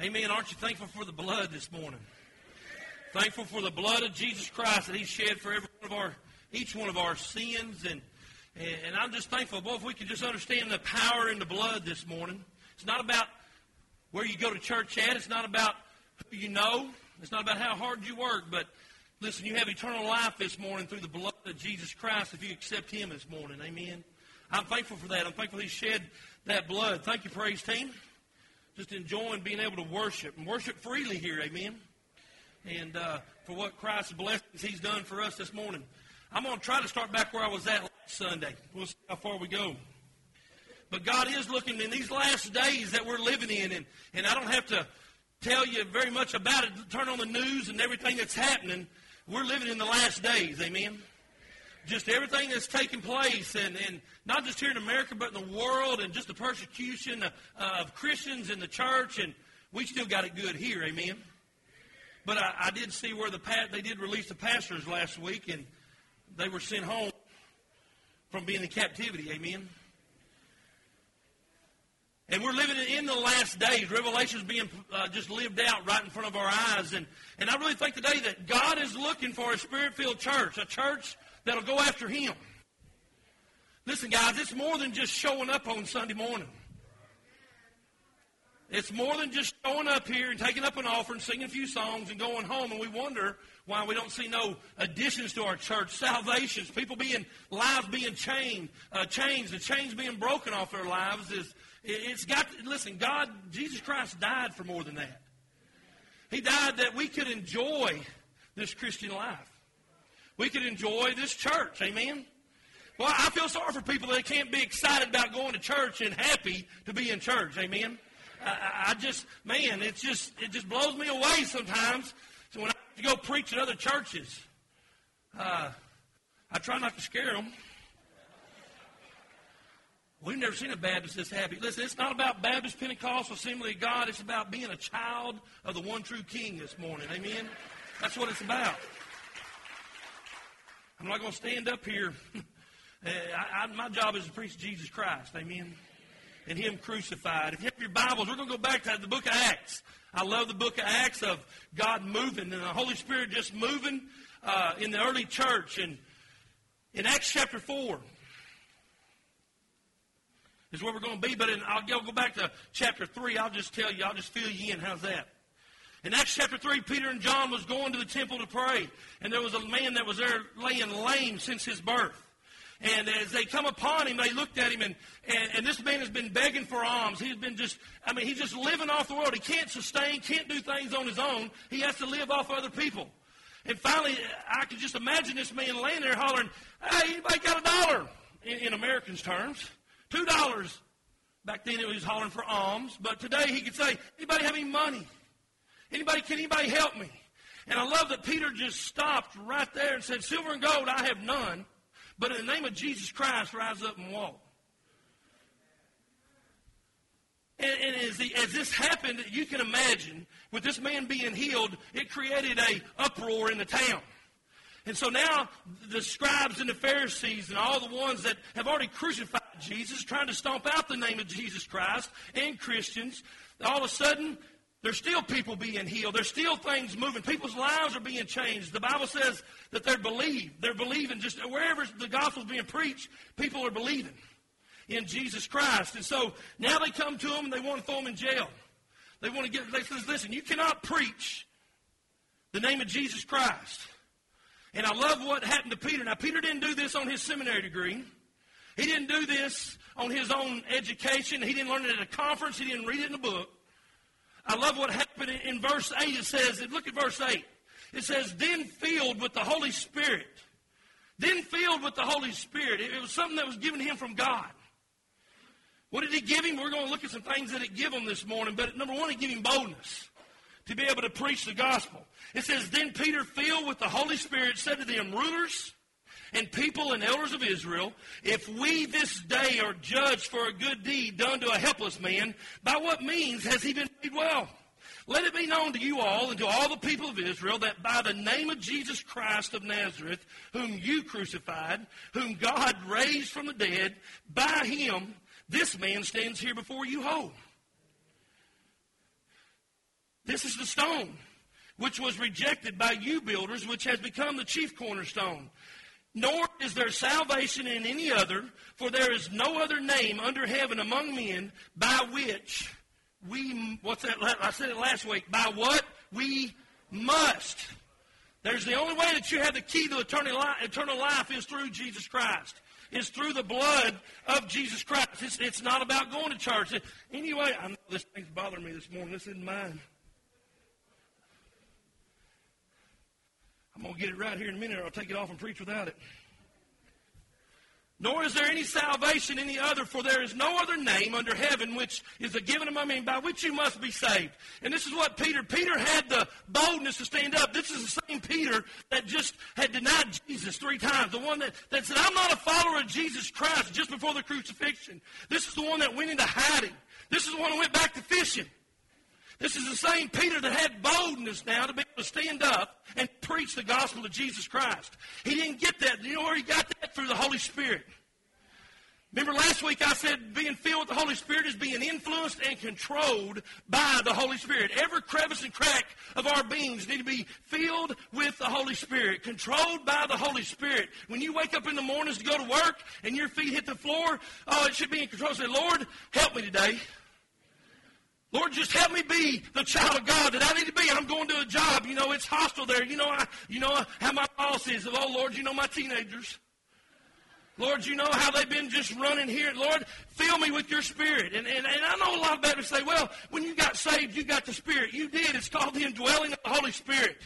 Amen. Aren't you thankful for the blood this morning? Thankful for the blood of Jesus Christ that He shed for each one of our sins. And I'm just thankful. Boy, if we could just understand the power in the blood this morning. It's not about where you go to church at. It's not about who you know. It's not about how hard you work. But listen, you have eternal life this morning through the blood of Jesus Christ if you accept Him this morning. Amen. I'm thankful for that. I'm thankful He shed that blood. Thank you, praise team. Just enjoying being able to worship. And worship freely here. Amen. And for what Christ's blessings He's done for us this morning. I'm going to try to start back where I was at last Sunday. We'll see how far we go. But God is looking in these last days that we're living in. And I don't have to tell you very much about it. Turn on the news and everything that's happening. We're living in the last days. Amen. Just everything that's taking place, and not just here in America, but in the world, and just the persecution of Christians in the church, and we still got it good here, amen? But I did see where they did release the pastors last week, and they were sent home from being in captivity, amen? And we're living in the last days. Revelation's being just lived out right in front of our eyes, and I really think today that God is looking for a Spirit-filled church, a church that'll go after Him. Listen, guys, it's more than just showing up on Sunday morning. It's more than just showing up here and taking up an offering, singing a few songs, and going home, and we wonder why we don't see no additions to our church, salvations, lives being changed, the chains being broken off their lives. Listen, God, Jesus Christ died for more than that. He died that we could enjoy this Christian life. We could enjoy this church, amen? Well, I feel sorry for people that can't be excited about going to church and happy to be in church, amen? It just blows me away sometimes. So when I have to go preach at other churches, I try not to scare them. We've never seen a Baptist this happy. Listen, it's not about Baptist, Pentecostal, Assembly of God. It's about being a child of the one true King this morning, amen? That's what it's about. I'm not going to stand up here. My job is to preach Jesus Christ, amen, and Him crucified. If you have your Bibles, we're going to go back to the book of Acts. I love the book of Acts of God moving and the Holy Spirit just moving in the early church. And in Acts chapter 4 is where we're going to be. But I'll go back to chapter 3. I'll just fill you in. How's that? In Acts chapter 3, Peter and John was going to the temple to pray. And there was a man that was there laying lame since his birth. And as they come upon him, they looked at him, and this man has been begging for alms. He's just living off the world. He can't sustain, can't do things on his own. He has to live off other people. And finally, I could just imagine this man laying there hollering, "Hey, anybody got $1?" In Americans' terms. $2. Back then, he was hollering for alms. But today, he could say, "Anybody have any money? Can anybody help me?" And I love that Peter just stopped right there and said, "Silver and gold I have none, but in the name of Jesus Christ, rise up and walk." And as this happened, you can imagine, with this man being healed, it created an uproar in the town. And so now the scribes and the Pharisees and all the ones that have already crucified Jesus, trying to stomp out the name of Jesus Christ and Christians, all of a sudden, there's still people being healed. There's still things moving. People's lives are being changed. The Bible says that they're believed. They're believing just wherever the gospel's being preached, people are believing in Jesus Christ. And so now they come to him and they want to throw him in jail. They says, "Listen, you cannot preach the name of Jesus Christ." And I love what happened to Peter. Now, Peter didn't do this on his seminary degree. He didn't do this on his own education. He didn't learn it at a conference. He didn't read it in a book. I love what happened in verse 8. It says, look at verse 8. It says, then filled with the Holy Spirit. It was something that was given him from God. What did he give him? We're going to look at some things that it gave him this morning. But number one, it gave him boldness to be able to preach the gospel. It says, then Peter, filled with the Holy Spirit, said to them, "Rulers and people and elders of Israel, if we this day are judged for a good deed done to a helpless man, by what means has he been made well? Let it be known to you all and to all the people of Israel that by the name of Jesus Christ of Nazareth, whom you crucified, whom God raised from the dead, by him this man stands here before you whole." This is the stone which was rejected by you builders, which has become the chief cornerstone. Nor is there salvation in any other, for there is no other name under heaven among men by which we, what's that? I said it last week. By what? We must. There's the only way that you have the key to eternal life is through Jesus Christ. It's through the blood of Jesus Christ. It's not about going to church. Anyway, I know this thing's bothering me this morning. This isn't mine. I'm going to get it right here in a minute, or I'll take it off and preach without it. Nor is there any salvation in any other, for there is no other name under heaven which is given among men by which you must be saved. And this is what Peter had the boldness to stand up. This is the same Peter that just had denied Jesus 3 times. The one that said, I'm not a follower of Jesus Christ, just before the crucifixion. This is the one that went into hiding. This is the one that went back to fishing. This is the same Peter that had boldness now to be able to stand up and preach the gospel of Jesus Christ. He didn't get that. You know where he got that? Through the Holy Spirit. Remember last week I said being filled with the Holy Spirit is being influenced and controlled by the Holy Spirit. Every crevice and crack of our beings need to be filled with the Holy Spirit, controlled by the Holy Spirit. When you wake up in the mornings to go to work and your feet hit the floor, oh, it should be in control. Say, Lord, help me today. Lord, just help me be the child of God that I need to be. I'm going to a job. You know, it's hostile there. You know how my boss is. Oh, Lord, you know my teenagers. Lord, you know how they've been just running here. Lord, fill me with your Spirit. And I know a lot of Baptists say, well, when you got saved, you got the Spirit. You did. It's called the indwelling of the Holy Spirit.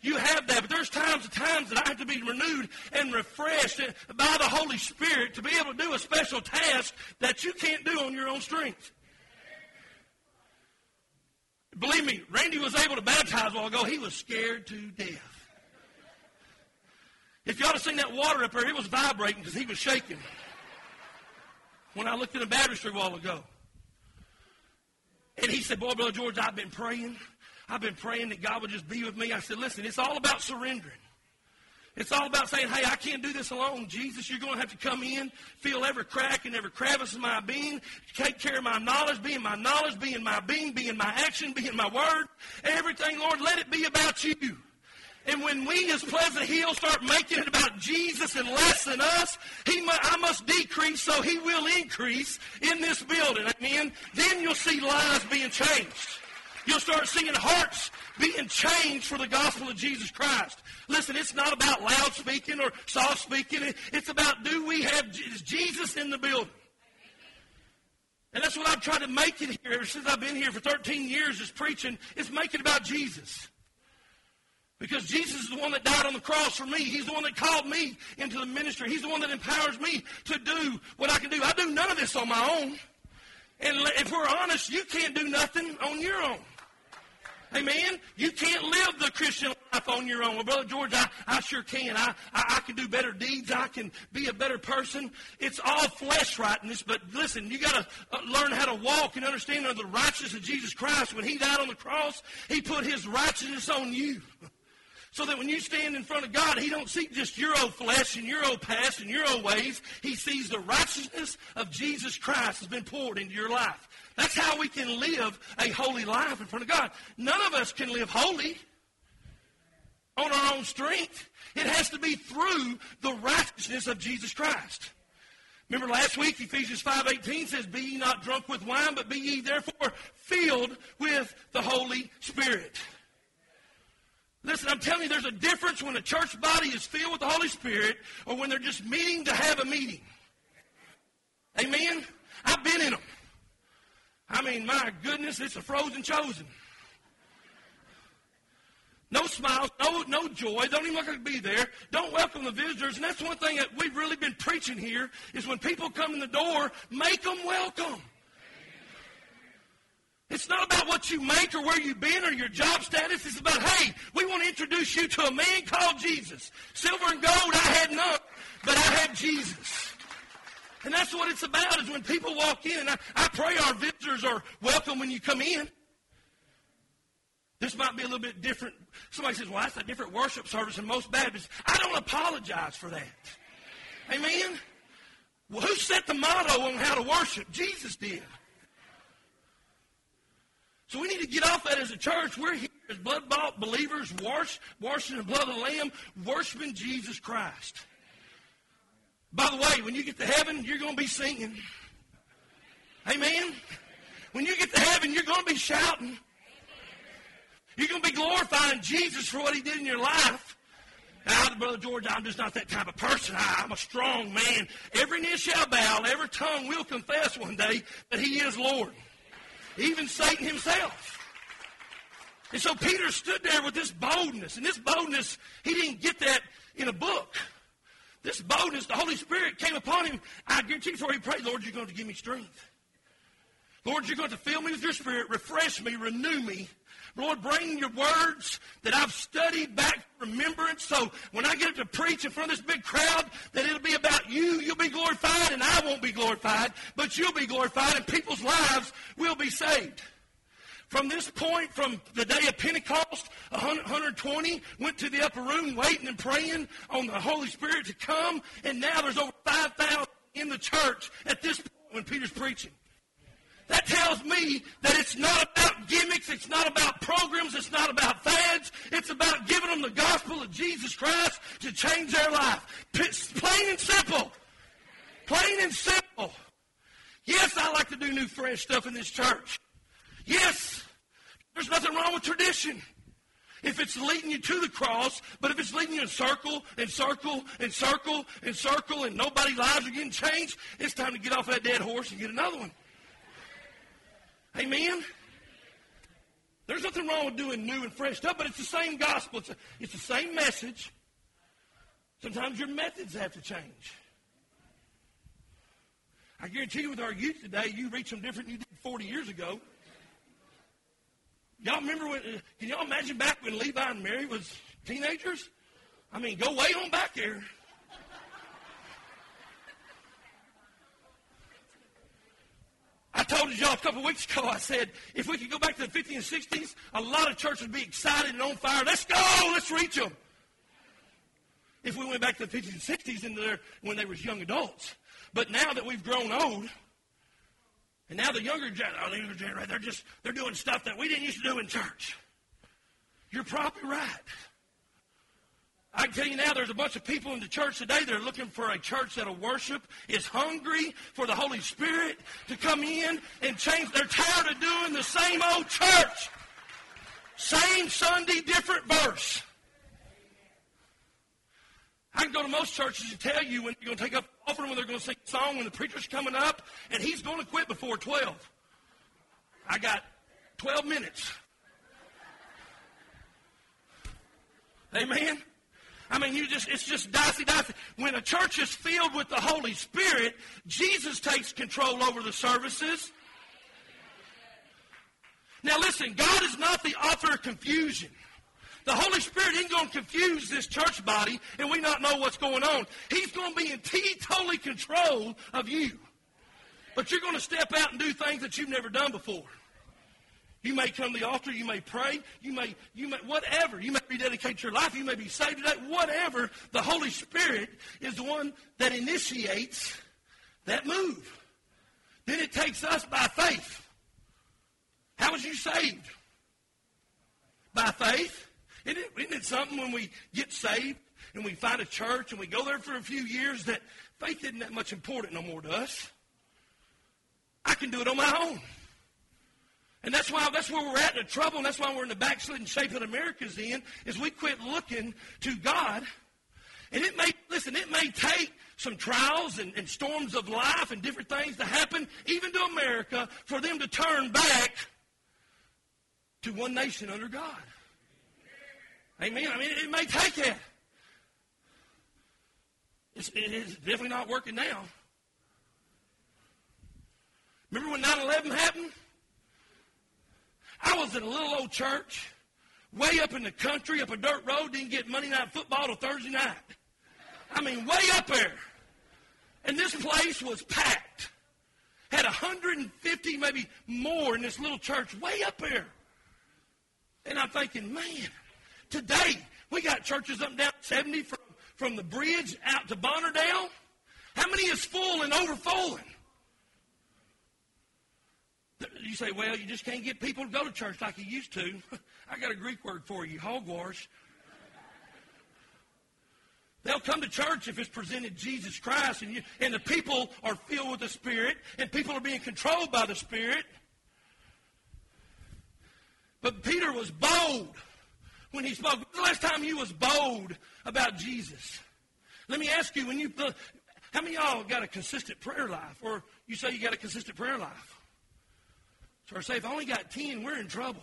You have that, but there's times that I have to be renewed and refreshed by the Holy Spirit to be able to do a special task that you can't do on your own strength. Believe me, Randy was able to baptize a while ago. He was scared to death. If you ought to have seen that water up there, it was vibrating because he was shaking. When I looked in the baptistry a while ago. And he said, boy, Brother George, I've been praying. I've been praying that God would just be with me. I said, listen, it's all about surrendering. It's all about saying, hey, I can't do this alone, Jesus. You're going to have to come in, feel every crack and every crevice of my being, take care of my knowledge, be in my being, be in my action, be in my word. Everything, Lord, let it be about you. And when we as Pleasant Hill start making it about Jesus and less than us, I must decrease so he will increase in this building. Amen. Then you'll see lives being changed. You'll start seeing hearts being changed for the gospel of Jesus Christ. Listen, it's not about loud speaking or soft speaking. It's about do we have Jesus in the building? And that's what I've tried to make it here ever since I've been here for 13 years is preaching. It's making it about Jesus. Because Jesus is the one that died on the cross for me. He's the one that called me into the ministry. He's the one that empowers me to do what I can do. I do none of this on my own. And if we're honest, you can't do nothing on your own. Amen? You can't live the Christian life on your own. Well, Brother George, I sure can. I can do better deeds. I can be a better person. It's all flesh rightness. But listen, you got to learn how to walk and understand under the righteousness of Jesus Christ. When he died on the cross, he put his righteousness on you. So that when you stand in front of God, he don't see just your old flesh and your old past and your old ways. He sees the righteousness of Jesus Christ has been poured into your life. That's how we can live a holy life in front of God. None of us can live holy on our own strength. It has to be through the righteousness of Jesus Christ. Remember last week, Ephesians 5:18 says, be ye not drunk with wine, but be ye therefore filled with the Holy Spirit. Listen, I'm telling you, there's a difference when a church body is filled with the Holy Spirit or when they're just meeting to have a meeting. Amen? I've been in them. I mean, my goodness, it's a frozen chosen. No smiles, no joy, don't even look like to be there, don't welcome the visitors. And that's one thing that we've really been preaching here is when people come in the door, make them welcome. It's not about what you make or where you've been or your job status. It's about, hey, we want to introduce you to a man called Jesus. Silver and gold, I had none, but I had Jesus. And that's what it's about is when people walk in, and I pray our visitors are welcome when you come in. This might be a little bit different. Somebody says, well, that's a different worship service than most Baptists. I don't apologize for that. Amen? Well, who set the motto on how to worship? Jesus did. So we need to get off that as a church. We're here as blood-bought believers, washed in the blood of the Lamb, worshiping Jesus Christ. By the way, when you get to heaven, you're going to be singing. Amen? When you get to heaven, you're going to be shouting. You're going to be glorifying Jesus for what He did in your life. Now, Brother George, I'm just not that type of person. I'm a strong man. Every knee shall bow, every tongue will confess one day that He is Lord. Even Satan himself. And so Peter stood there with this boldness. And this boldness, he didn't get that in a book. This boldness, the Holy Spirit came upon him. I guarantee you before he prayed, Lord, you're going to give me strength. Lord, you're going to fill me with your Spirit, refresh me, renew me. Lord, bring your words that I've studied back to remembrance. So when I get up to preach in front of this big crowd, that it'll be about you. You'll be glorified, and I won't be glorified, but you'll be glorified, and people's lives will be saved. From this point, from the day of Pentecost, 120 went to the upper room waiting and praying on the Holy Spirit to come, and now there's over 5,000 in the church at this point when Peter's preaching. That tells me that it's not about gimmicks, it's not about programs, it's not about fads. It's about giving them the gospel of Jesus Christ to change their life. Plain and simple. Plain and simple. Yes, I like to do new fresh stuff in this church. Yes, there's nothing wrong with tradition. If it's leading you to the cross, but if it's leading you in circle, and circle, and circle, and circle, and nobody's lives are getting changed, it's time to get off that dead horse and get another one. Amen? There's nothing wrong with doing new and fresh stuff, but it's the same gospel. It's the same message. Sometimes your methods have to change. I guarantee you with our youth today, you reach them different than you did 40 years ago. Y'all remember when, can y'all imagine back when Levi and Mary was teenagers? I mean, go way on back there. I told y'all a couple weeks ago, I said, if we could go back to the 50s and 60s, a lot of churches would be excited and on fire. Let's go! Let's reach them. If we went back to the 50s and 60s into there when they were young adults. But now that we've grown old, and now the younger generation, they're doing stuff that we didn't used to do in church. You're probably right. I can tell you now, there's a bunch of people in the church today that are looking for a church that'll worship, is hungry for the Holy Spirit to come in and change. They're tired of doing the same old church. Same Sunday, different verse. I can go to most churches and tell you when you're going to take up the offering, when they're going to sing a song, when the preacher's coming up, and he's going to quit before 12. I got 12 minutes. Amen? I mean, it's just dicey. When a church is filled with the Holy Spirit, Jesus takes control over the services. Now listen, God is not the author of confusion. The Holy Spirit ain't going to confuse this church body and we not know what's going on. He's going to be in totally control of you. But you're going to step out and do things that you've never done before. You may come to the altar, you may pray, you may whatever. You may rededicate your life, you may be saved today, whatever. The Holy Spirit is the one that initiates that move. Then it takes us by faith. How was you saved? By faith. Isn't it something when we get saved and we find a church and we go there for a few years that faith isn't that much important no more to us? I can do it on my own. And that's where we're at in the trouble, and that's why we're in the backslidden shape that America's in, is we quit looking to God. And it may take some trials and storms of life and different things to happen, even to America, for them to turn back to one nation under God. Amen. I mean, it may take that. It's definitely not working now. Remember when 9/11 happened? I was in a little old church, way up in the country, up a dirt road, didn't get Monday night football till Thursday night. I mean, way up there. And this place was packed. Had 150, maybe more, in this little church, way up there. And I'm thinking, man, today we got churches up and down 70 from the bridge out to Bonnerdale. How many is full and overfulling? You say, well, you just can't get people to go to church like you used to. I got a Greek word for you, hogwash. They'll come to church if it's presented Jesus Christ and the people are filled with the Spirit and people are being controlled by the Spirit. But Peter was bold when he spoke. The last time he was bold about Jesus. Let me ask you, how many of y'all got a consistent prayer life? Or you say you got a consistent prayer life? So I say, if I only got 10, we're in trouble.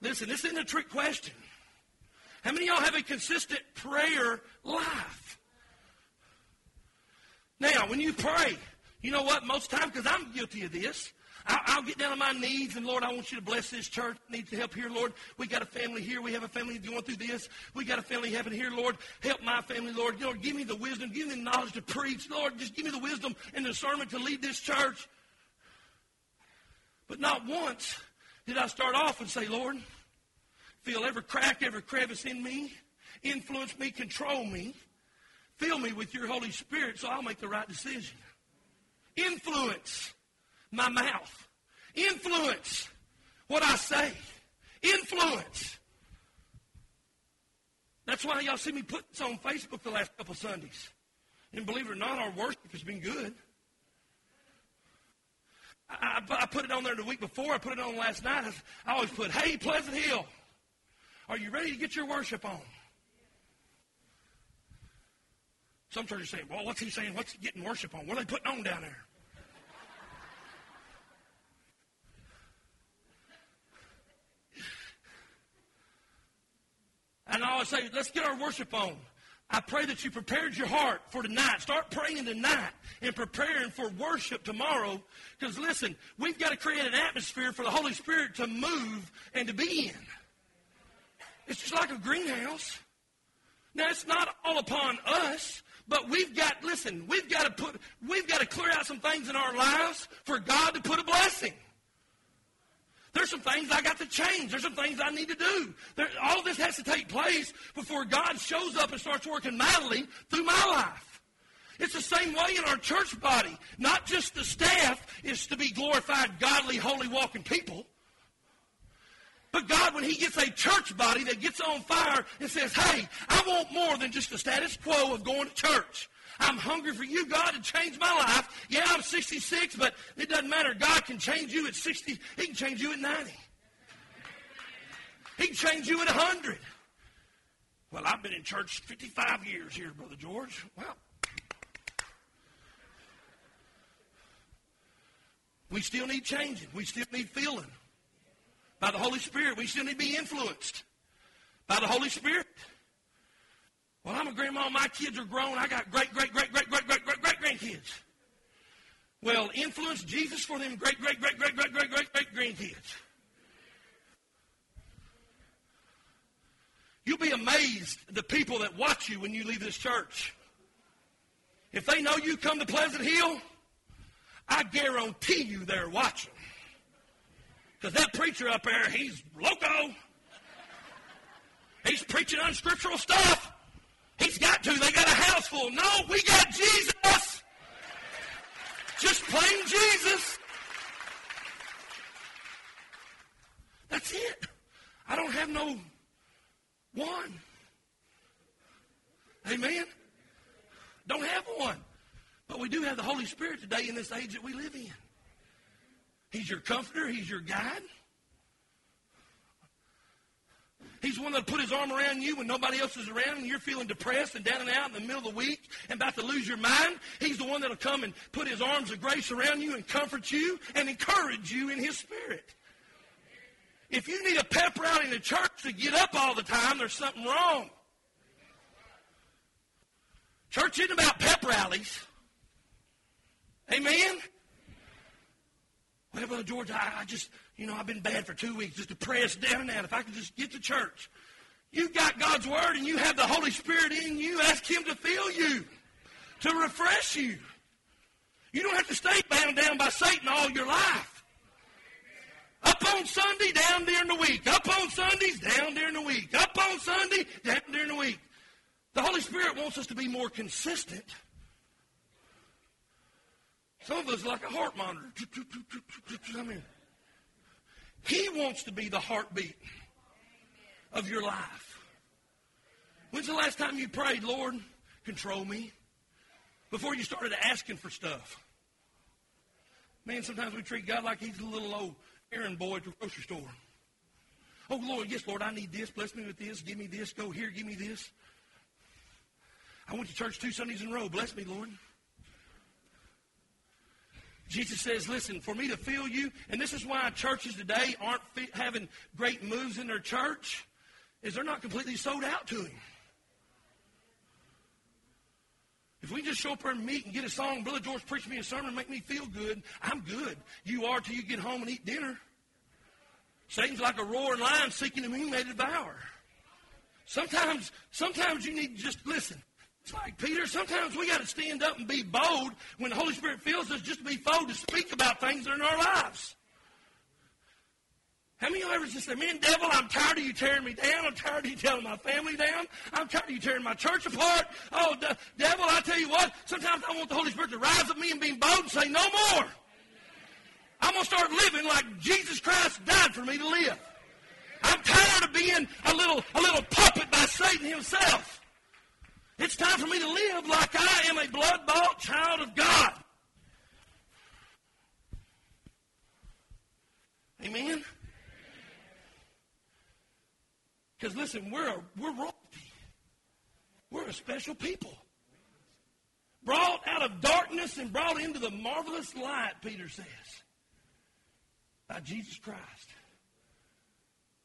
Listen, this isn't a trick question. How many of y'all have a consistent prayer life? Now, when you pray, you know what? Most times, because I'm guilty of this, I'll get down on my knees and, Lord, I want you to bless this church. I need to help here, Lord. We got a family here. We have a family going through this. We got a family happening here, Lord. Help my family, Lord. Lord, give me the wisdom. Give me the knowledge to preach. Lord, just give me the wisdom and the discernment to lead this church. But not once did I start off and say, Lord, fill every crack, every crevice in me. Influence me, control me. Fill me with your Holy Spirit so I'll make the right decision. Influence my mouth. Influence what I say. Influence. That's why y'all see me put this on Facebook the last couple Sundays. And believe it or not, our worship has been good. I put it on there the week before. I put it on last night. I always put, hey, Pleasant Hill. Are you ready to get your worship on? Some churches say, well, what's he saying? What's he getting worship on? What are they putting on down there? And I always say, let's get our worship on. I pray that you prepared your heart for tonight. Start praying tonight and preparing for worship tomorrow. Because listen, we've got to create an atmosphere for the Holy Spirit to move and to be in. It's just like a greenhouse. Now, it's not all upon us, but we've got to clear out some things in our lives for God to put a blessing. There's some things I got to change. There's some things I need to do. All this has to take place before God shows up and starts working mightily through my life. It's the same way in our church body. Not just the staff is to be glorified, godly, holy, walking people. But God, when he gets a church body that gets on fire and says, hey, I want more than just the status quo of going to church. I'm hungry for you, God, to change my life. Yeah, I'm 66, but it doesn't matter. God can change you at 60. He can change you at 90. He can change you at 100. Well, I've been in church 55 years here, Brother George. Wow. We still need changing. We still need feeling. By the Holy Spirit. We still need to be influenced by the Holy Spirit. Well, I'm a grandma. My kids are grown. I got great grandkids. Well, influence Jesus for them great grandkids. You'll be amazed at the people that watch you when you leave this church. If they know you come to Pleasant Hill, I guarantee you they're watching. Because that preacher up there, he's loco. He's preaching unscriptural stuff. He's got to. They got a house full. No, we got Jesus. Just plain Jesus. That's it. I don't have no one. Amen? Don't have one. But we do have the Holy Spirit today in this age that we live in. He's your comforter. He's your guide. He's one that'll put his arm around you when nobody else is around and you're feeling depressed and down and out in the middle of the week and about to lose your mind. He's the one that'll come and put his arms of grace around you and comfort you and encourage you in his Spirit. If you need a pep rally in the church to get up all the time, there's something wrong. Church isn't about pep rallies. Amen? Well, Brother George, I just, I've been bad for 2 weeks, just depressed, down and out. If I could just get to church. You've got God's Word and you have the Holy Spirit in you. Ask Him to fill you, to refresh you. You don't have to stay bound down by Satan all your life. Up on Sunday, down during the week. Up on Sundays, down during the week. Up on Sunday, down during the week. The Holy Spirit wants us to be more consistent. Some of us like a heart monitor. I mean, He wants to be the heartbeat of your life. When's the last time you prayed, Lord, control me? Before you started asking for stuff. Man, sometimes we treat God like He's a little old errand boy at the grocery store. Oh, Lord, yes, Lord, I need this. Bless me with this. Give me this. Go here. Give me this. I went to church 2 Sundays in a row. Bless me, Lord. Jesus says, listen, for me to fill you, and this is why churches today aren't having great moves in their church, is they're not completely sold out to Him. If we just show up there and meet and get a song, Brother George preached me a sermon, make me feel good, I'm good. You are till you get home and eat dinner. Satan's like a roaring lion seeking whom he may devour. Sometimes you need to just listen. It's like Peter, sometimes we got to stand up and be bold when the Holy Spirit fills us, just to be bold to speak about things that are in our lives. How many of you ever just say, man, devil, I'm tired of you tearing me down. I'm tired of you tearing my family down. I'm tired of you tearing my church apart. Oh, devil, I tell you what, sometimes I want the Holy Spirit to rise up me and be bold and say, no more. I'm going to start living like Jesus Christ died for me to live. I'm tired of being a little puppet by Satan himself. It's time for me to live like I am a blood-bought child of God. Amen? Because listen, we're royalty. We're a special people. Brought out of darkness and brought into the marvelous light, Peter says, by Jesus Christ.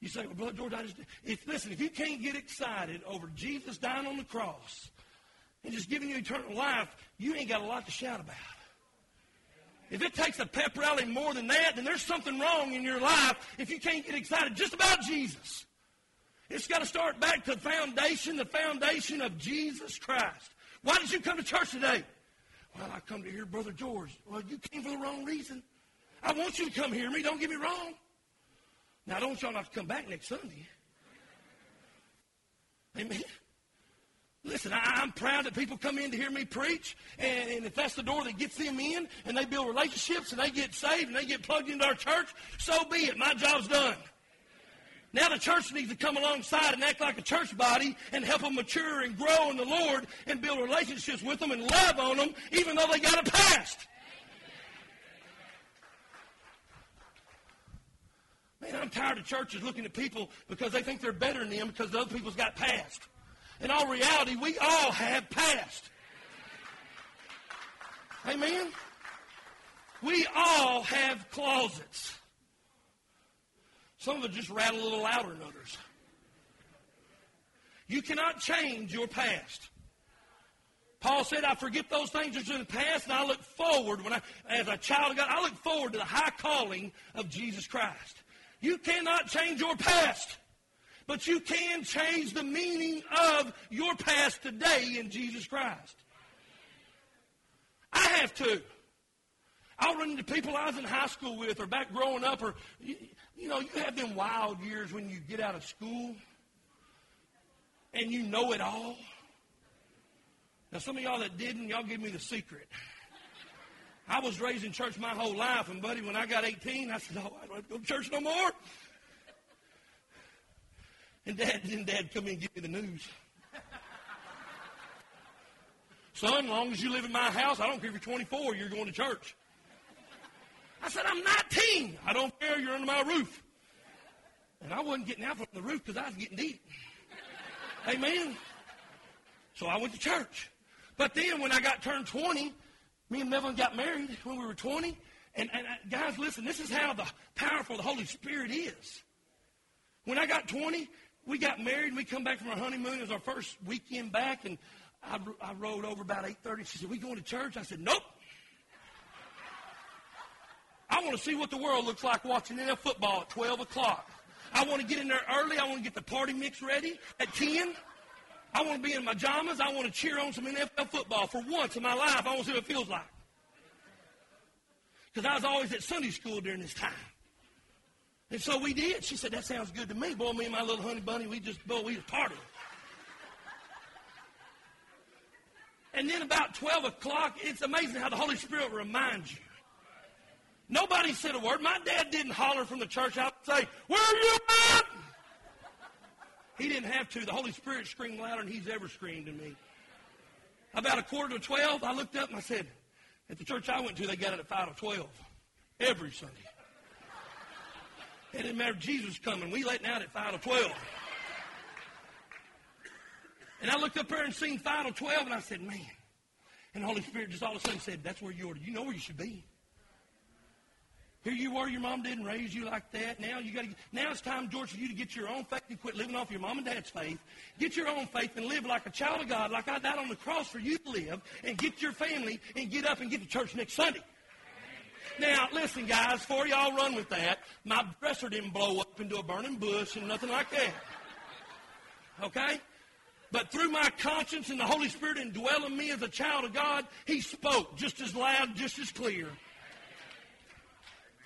You say, well, Brother George, if you can't get excited over Jesus dying on the cross and just giving you eternal life, you ain't got a lot to shout about. If it takes a pep rally more than that, then there's something wrong in your life if you can't get excited just about Jesus. It's got to start back to the foundation of Jesus Christ. Why did you come to church today? Well, I come to hear Brother George. Well, you came for the wrong reason. I want you to come hear me. Don't get me wrong. Now, I don't want y'all not to come back next Sunday. Amen. Listen, I'm proud that people come in to hear me preach, and if that's the door that gets them in, and they build relationships, and they get saved, and they get plugged into our church, so be it. My job's done. Now the church needs to come alongside and act like a church body and help them mature and grow in the Lord and build relationships with them and love on them, even though they got a past. Man, I'm tired of churches looking at people because they think they're better than them because the other people's got past. In all reality, we all have past. Amen? We all have closets. Some of us just rattle a little louder than others. You cannot change your past. Paul said, I forget those things which are in the past, and I look forward, as a child of God, I look forward to the high calling of Jesus Christ. You cannot change your past, but you can change the meaning of your past today in Jesus Christ. I have to. I'll run into people I was in high school with or back growing up, or, you have them wild years when you get out of school and you know it all. Now, some of y'all that didn't, y'all give me the secret. I was raised in church my whole life, and, buddy, when I got 18, I said, oh, I don't have to go to church no more. And Dad come in and give me the news. Son, as long as you live in my house, I don't care if you're 24, you're going to church. I said, I'm 19. I don't care, you're under my roof. And I wasn't getting out from the roof because I was getting deep. Amen? So I went to church. But then when I got turned 20, me and Melvin got married when we were 20. And guys, listen, this is how powerful the Holy Spirit is. When I got 20, we got married. We come back from our honeymoon. It was our first weekend back. And I rode over about 8:30. She said, we going to church? I said, nope. I want to see what the world looks like watching NFL football at 12 o'clock. I want to get in there early. I want to get the party mix ready at 10. I want to be in my pajamas. I want to cheer on some NFL football for once in my life. I want to see what it feels like. Because I was always at Sunday school during this time. And so we did. She said, that sounds good to me. Boy, me and my little honey bunny, we just partied. And then about 12 o'clock, it's amazing how the Holy Spirit reminds you. Nobody said a word. My dad didn't holler from the church out and say, "Where are you at?" He didn't have to. The Holy Spirit screamed louder than he's ever screamed at me. About 11:15, I looked up and I said, at the church I went to, they got it at 11:55, every Sunday. It didn't matter if Jesus was coming. We letting out at 11:55. And I looked up there and seen 11:12, and I said, man. And the Holy Spirit just all of a sudden said, that's where you are. You know where you should be. Here you are, your mom didn't raise you like that. Now you got to. Now it's time, George, for you to get your own faith and quit living off your mom and dad's faith. Get your own faith and live like a child of God, like I died on the cross for you to live, and get your family and get up and get to church next Sunday. Now, listen, guys, before y'all run with that, my dresser didn't blow up into a burning bush and nothing like that. Okay? But through my conscience and the Holy Spirit indwelling me as a child of God, He spoke just as loud, just as clear.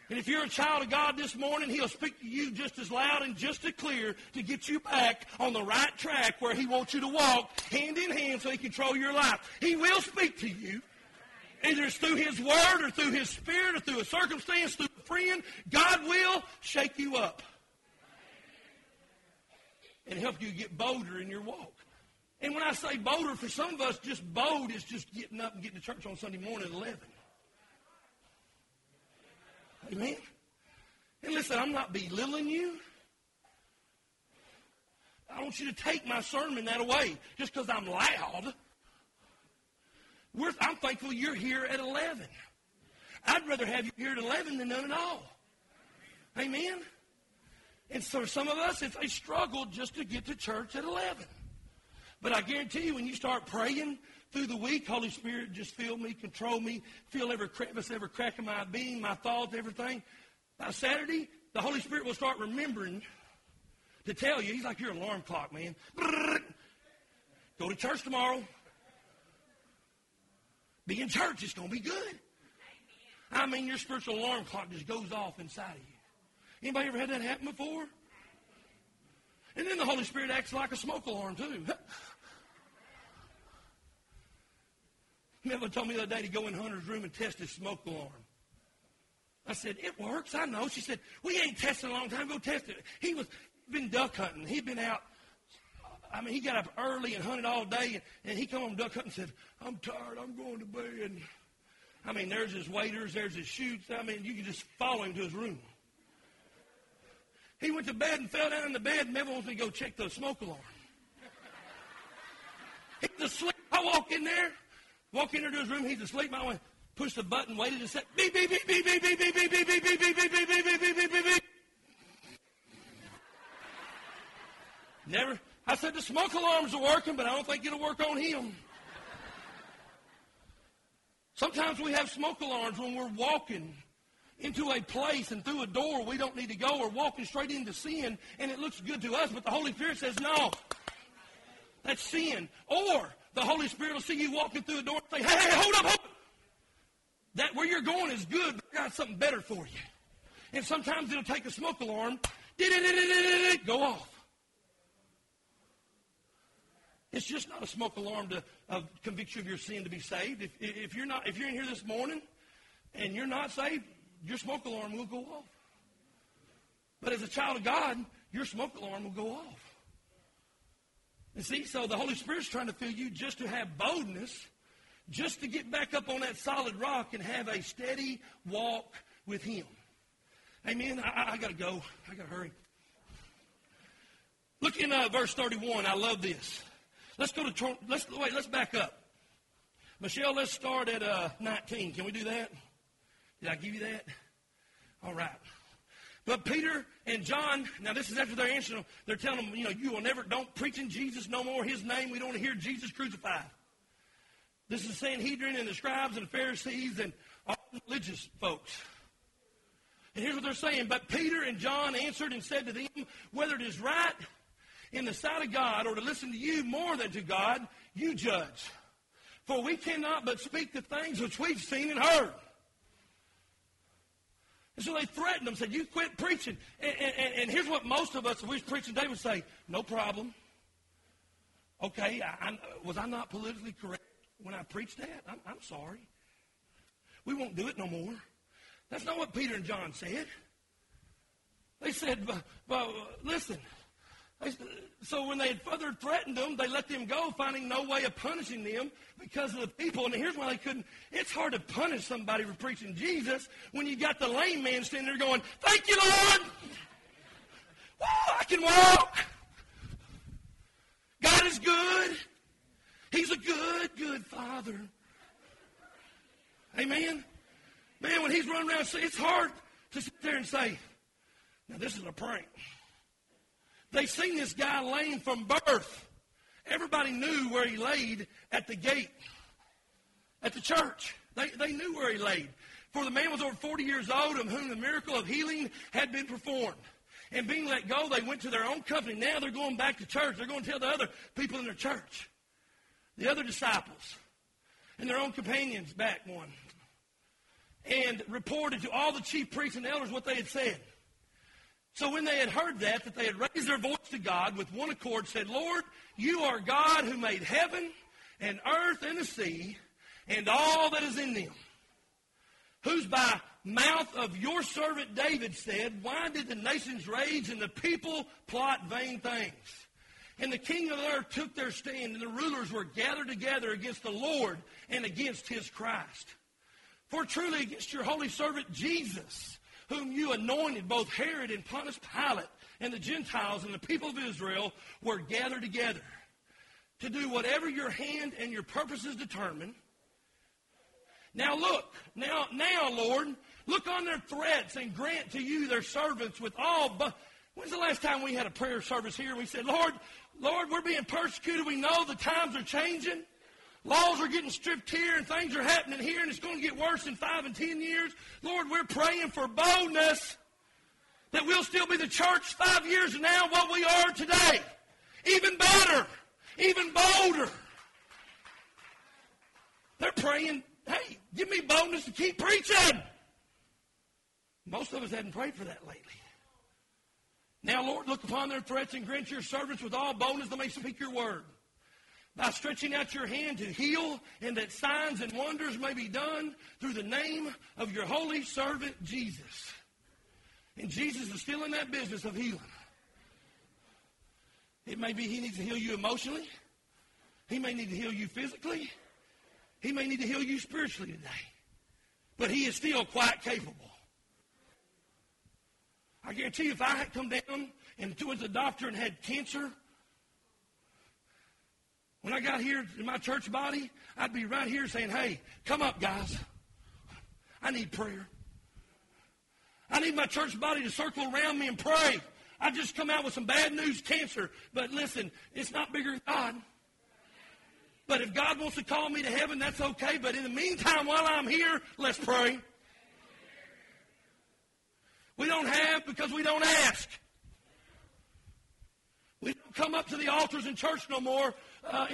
And if you're a child of God this morning, He'll speak to you just as loud and just as clear to get you back on the right track where He wants you to walk hand in hand so He can control your life. He will speak to you. Either it's through His Word or through His Spirit or through a circumstance, through a friend. God will shake you up and help you get bolder in your walk. And when I say bolder, for some of us, just bold is just getting up and getting to church on Sunday morning at 11. Amen? And listen, I'm not belittling you. I don't want you to take my sermon that away just because I'm loud. I'm thankful you're here at 11. I'd rather have you here at 11 than none at all. Amen? And so some of us, it's a struggle just to get to church at 11. But I guarantee you, when you start praying through the week, Holy Spirit, just fill me, control me, feel every crevice, every crack in my being, my thoughts, everything. By Saturday, the Holy Spirit will start remembering to tell you. He's like your alarm clock, man. Go to church tomorrow. Be in church. It's going to be good. I mean, your spiritual alarm clock just goes off inside of you. Anybody ever had that happen before? And then the Holy Spirit acts like a smoke alarm, too. Neville told me the other day to go in Hunter's room and test his smoke alarm. I said, it works, I know. She said, we ain't tested a long time. Go test it. He was been duck hunting. He'd been out. I mean, he got up early and hunted all day, and he come home duck hunting and said, I'm tired. I'm going to bed. I mean, there's his waders. There's his chutes. I mean, you can just follow him to his room. He went to bed and fell down in the bed, and Neville wants me to go check the smoke alarm. He's asleep. I walk in there to his room. He's asleep. I went, pushed the button, waited a second. Beep, beep, beep, beep, beep, beep, beep, beep, beep, beep, beep, beep, beep, beep, beep, beep, beep, beep, beep. Never. I said, the smoke alarms are working, but I don't think it'll work on him. Sometimes we have smoke alarms when we're walking into a place and through a door we don't need to go, or walking straight into sin, and it looks good to us, but the Holy Spirit says, no, that's sin. Or the Holy Spirit will see you walking through a door and say, hey, hold up. That where you're going is good, but I got something better for you. And sometimes it'll take a smoke alarm, go off. It's just not a smoke alarm to convict you of your sin to be saved. If you're in here this morning and you're not saved, your smoke alarm will go off. But as a child of God, your smoke alarm will go off. And see, so the Holy Spirit's trying to fill you just to have boldness, just to get back up on that solid rock and have a steady walk with Him. Amen? I got to go. I got to hurry. Look in verse 31. I love this. Let's back up. Michelle, let's start at 19. Can we do that? Did I give you that? All right. But Peter and John, now this is after they're answering, they're telling them, you will never, don't preach in Jesus no more. His name, we don't want to hear Jesus crucified. This is Sanhedrin and the scribes and Pharisees and all religious folks. And here's what they're saying. But Peter and John answered and said to them, whether it is right in the sight of God or to listen to you more than to God, you judge. For we cannot but speak the things which we've seen and heard. And so they threatened them, said, you quit preaching. And here's what most of us, if we was preaching today, would say, no problem. Okay, was I not politically correct? when I preach that, I'm sorry. We won't do it no more. That's not what Peter and John said. They said, but listen. So when they had further threatened them, they let them go, finding no way of punishing them because of the people. And here's why they couldn't. It's hard to punish somebody for preaching Jesus when you got the lame man standing there going, "Thank you, Lord. Woo, I can walk. God is good. He's a good, good Father." Amen? Man, when he's running around, it's hard to sit there and say, now this is a prank. They seen this guy lame from birth. Everybody knew where he laid at the gate, at the church. They knew where he laid. For the man was over 40 years old, of whom the miracle of healing had been performed. And being let go, they went to their own company. Now they're going back to church. They're going to tell the other people in their church, the other disciples, and their own companions back one. And reported to all the chief priests and elders what they had said. So when they had heard that they had raised their voice to God with one accord, said, "Lord, you are God who made heaven and earth and the sea and all that is in them, whose by mouth of your servant David said, why did the nations rage and the people plot vain things? And the king of the earth took their stand, and the rulers were gathered together against the Lord and against his Christ. For truly against your holy servant Jesus, whom you anointed, both Herod and Pontius Pilate and the Gentiles and the people of Israel were gathered together to do whatever your hand and your purposes determine. Now look, now Lord, look on their threats and grant to you their servants with all." When's the last time we had a prayer service here and we said, Lord, we're being persecuted. We know the times are changing. Laws are getting stripped here and things are happening here and it's going to get worse in 5 and 10 years. Lord, we're praying for boldness that we'll still be the church 5 years from now what we are today. Even better, even bolder. They're praying, hey, give me boldness to keep preaching. Most of us hadn't prayed for that lately. Now, Lord, look upon their threats and grant your servants with all boldness that may speak your word. By stretching out your hand to heal, and that signs and wonders may be done through the name of your holy servant Jesus. And Jesus is still in that business of healing. It may be he needs to heal you emotionally. He may need to heal you physically. He may need to heal you spiritually today. But he is still quite capable. I guarantee you if I had come down and went to the doctor and had cancer, when I got here in my church body, I'd be right here saying, hey, come up, guys. I need prayer. I need my church body to circle around me and pray. I just come out with some bad news, cancer. But listen, it's not bigger than God. But if God wants to call me to heaven, that's okay. But in the meantime, while I'm here, let's pray. We don't have because we don't ask. We don't come up to the altars in church no more.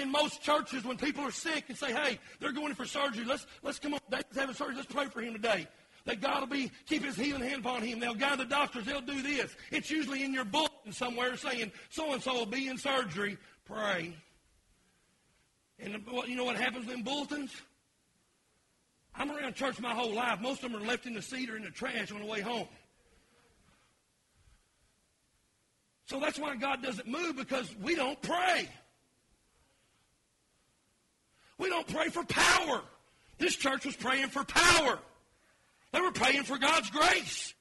In most churches, when people are sick and say, hey, they're going for surgery, let's come on, David's having surgery, let's pray for him today. That God will keep his healing hand upon him. They'll guide the doctors, they'll do this. It's usually in your bulletin somewhere saying, so-and-so will be in surgery, pray. And you know what happens in bulletins? I'm around church my whole life. Most of them are left in the seat or in the trash on the way home. So that's why God doesn't move, because we don't pray. We don't pray for power. This church was praying for power. They were praying for God's grace.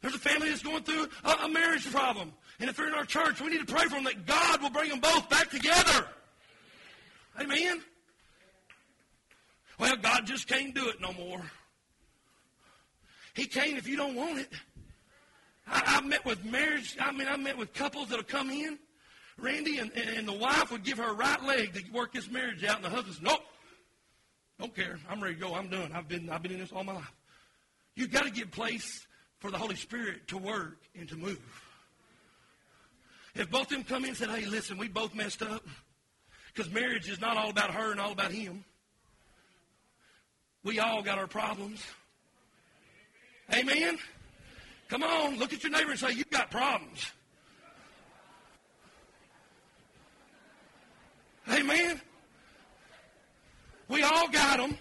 There's a family that's going through a marriage problem. And if they're in our church, we need to pray for them that God will bring them both back together. Amen? Well, God just can't do it no more. He can't if you don't want it. I've met with marriage. I've met with couples that'll come in. Randy and the wife would give her right leg to work this marriage out, and the husband says, nope, don't care. I'm ready to go. I'm done. I've been in this all my life. You've got to give place for the Holy Spirit to work and to move. If both of them come in and said, hey, listen, we both messed up, because marriage is not all about her and all about him. We all got our problems. Amen? Come on, look at your neighbor and say, you've got problems. Amen? We all got them.